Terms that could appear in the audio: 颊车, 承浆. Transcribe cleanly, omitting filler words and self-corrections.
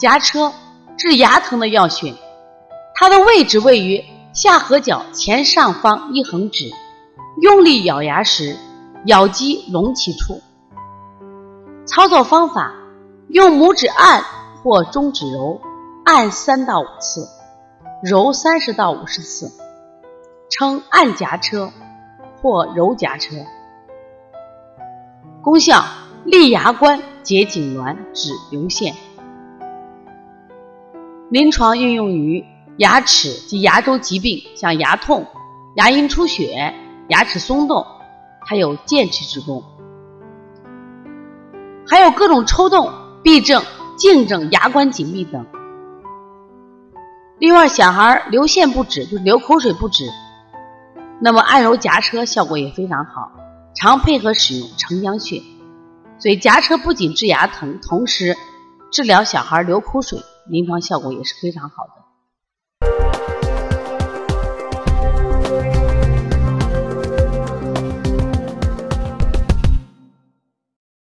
颊车治牙疼的药穴。它的位置位于下颌角前上方一横指，用力咬牙时，咬肌隆起处。操作方法：用拇指按或中指揉，按3到5次，揉30到50次，称按颊车或揉颊车。功效：利牙关，解痉挛，止流涎。临床应用于牙齿及牙周疾病，像牙痛、牙龈出血、牙齿松动，还有健齿之功，还有各种抽动、闭症、镜症、牙关紧闭等。另外，小孩流涎不止，就是流口水不止，那么按揉颊车效果也非常好，常配合使用承浆穴。所以颊车不仅治牙疼，同时治疗小孩流口水，临床效果也是非常好的。